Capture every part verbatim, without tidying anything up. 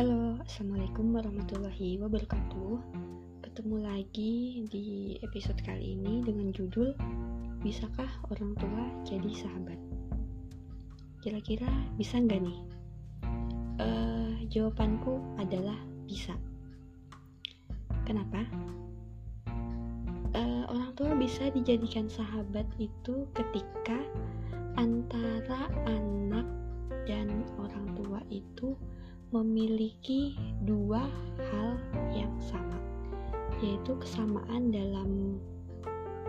Halo, Assalamualaikum warahmatullahi wabarakatuh. Ketemu lagi di episode kali ini dengan judul Bisakah orang tua jadi sahabat? Kira-kira bisa nggak nih? Uh, jawabanku adalah bisa. Kenapa? Uh, orang tua bisa dijadikan sahabat itu ketika antara anak dan orang tua itu memiliki dua hal yang sama, yaitu kesamaan dalam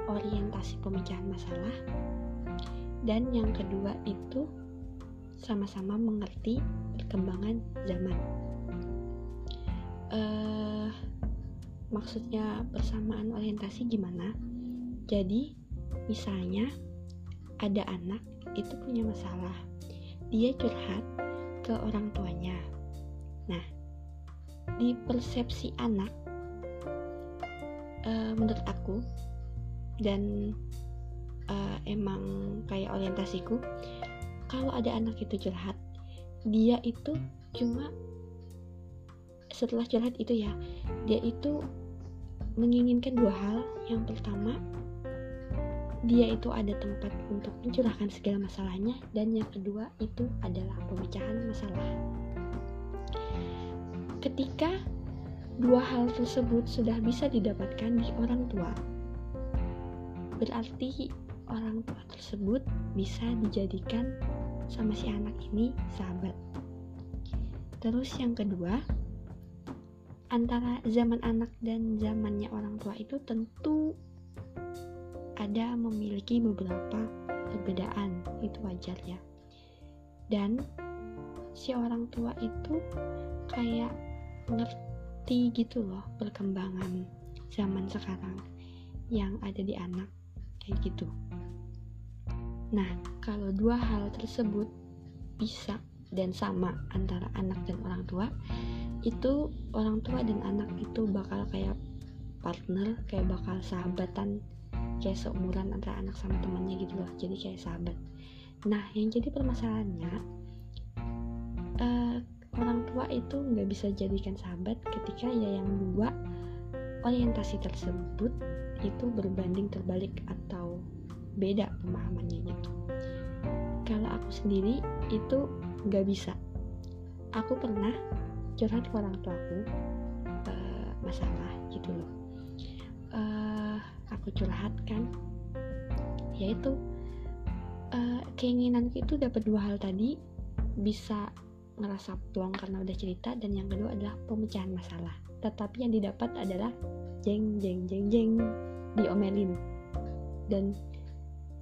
orientasi pemecahan masalah, dan yang kedua itu sama-sama mengerti perkembangan zaman. Uh, maksudnya persamaan orientasi gimana? Jadi misalnya ada anak itu punya masalah, dia curhat ke orang tuanya. Nah, di persepsi anak, e, menurut aku dan e, emang kayak orientasiku, kalau ada anak itu curhat, dia itu cuma setelah curhat itu ya, dia itu menginginkan dua hal. Yang pertama, dia itu ada tempat untuk mencurahkan segala masalahnya, dan yang kedua itu adalah pemecahan masalah. Ketika dua hal tersebut sudah bisa didapatkan di orang tua, berarti orang tua tersebut bisa dijadikan sama si anak ini sahabat. Terus yang kedua, antara zaman anak dan zamannya orang tua itu tentu ada memiliki beberapa perbedaan, itu wajar ya. Dan si orang tua itu kayak ngerti gitu loh perkembangan zaman sekarang yang ada di anak kayak gitu. Nah, kalau dua hal tersebut bisa dan sama antara anak dan orang tua, itu orang tua dan anak itu bakal kayak partner, kayak bakal sahabatan, kayak seumuran antara anak sama temannya gitu loh, jadi kayak sahabat. Nah, yang jadi permasalahannya uh, orang tua itu nggak bisa jadikan sahabat ketika ya yang dua orientasi tersebut itu berbanding terbalik atau beda pemahamannya gitu. Kalau aku sendiri itu nggak bisa. Aku pernah curhat ke orang tuaku uh, masalah gitu loh. Uh, aku curhat kan, yaitu uh, keinginanku itu dapat dua hal tadi, bisa ngerasa plong karena udah cerita, dan yang kedua adalah pemecahan masalah. Tetapi yang didapat adalah jeng jeng jeng jeng, diomelin, dan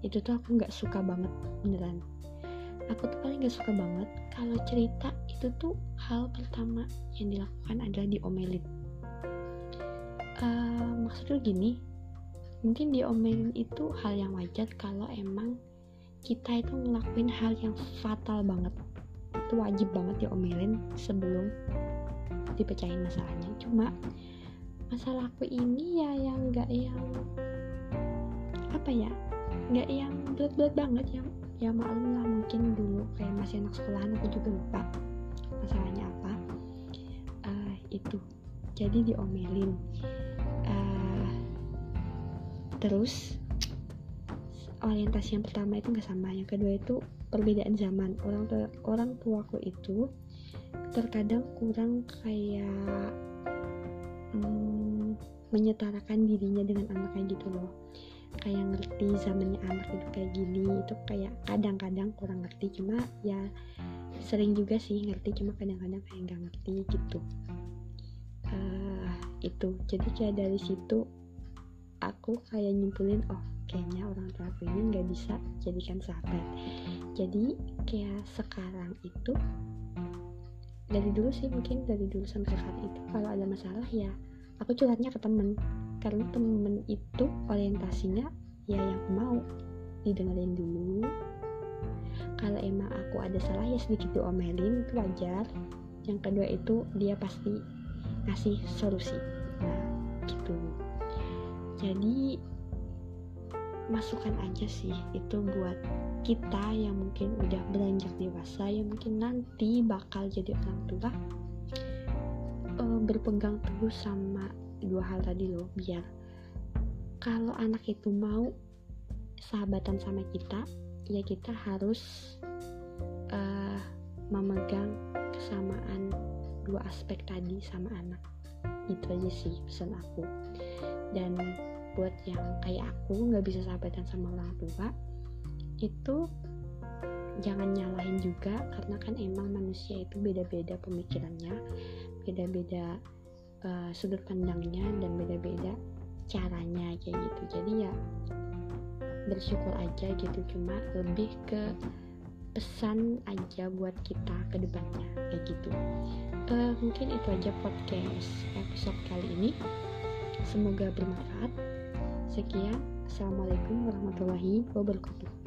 itu tuh aku nggak suka banget beneran. Aku tuh paling nggak suka banget kalau cerita itu tuh hal pertama yang dilakukan adalah diomelin. Uh, maksudnya gini, mungkin diomelin itu hal yang wajar kalau emang kita itu ngelakuin hal yang fatal banget. Itu wajib banget diomelin sebelum dipecahin masalahnya. Cuma masalahku ini ya yang nggak yang apa ya, nggak yang berat-berat banget ya. Ya maklum lah, mungkin dulu kayak masih anak sekolahan, aku juga lupa masalahnya apa. Uh, itu jadi diomelin. Uh, terus orientasi yang pertama itu nggak sama, yang kedua itu perbedaan zaman. Orang tua orang tuaku itu terkadang kurang kayak hmm, menyetarakan dirinya dengan anaknya gitu loh, kayak ngerti zamannya anak itu kayak gini, itu kayak kadang-kadang kurang ngerti. Cuma ya sering juga sih ngerti, cuma kadang-kadang kayak nggak ngerti gitu. Uh, itu jadi kayak dari situ aku kayak nyimpulin, oh kayaknya orang tua aku ini nggak bisa jadikan sahabat. Jadi kayak sekarang itu, dari dulu sih mungkin dari dulu sampai sekarang itu, kalau ada masalah ya aku curhatnya ke temen, karena temen itu orientasinya ya yang aku mau, didengerin dulu. Kalau emang aku ada salah ya sedikit diomelin, itu wajar. Yang kedua itu dia pasti ngasih solusi. Nah gitu, jadi masukan aja sih itu buat kita yang mungkin udah beranjak dewasa, yang mungkin nanti bakal jadi orang tua. berpegang teguh sama dua hal tadi loh, biar kalau anak itu mau sahabatan sama kita, ya kita harus uh, memegang kesamaan dua aspek tadi sama anak. Itu aja sih pesan aku. Dan buat yang kayak aku nggak bisa sahabatan sama orang tua, itu jangan nyalahin juga, karena kan emang manusia itu beda-beda pemikirannya, beda-beda uh, sudut pandangnya, dan beda-beda caranya kayak gitu. Jadi ya bersyukur aja gitu, cuma lebih ke pesan aja buat kita ke depannya kayak gitu. Uh, mungkin itu aja podcast episode kali ini, semoga bermanfaat. Sekian, assalamualaikum warahmatullahi wabarakatuh.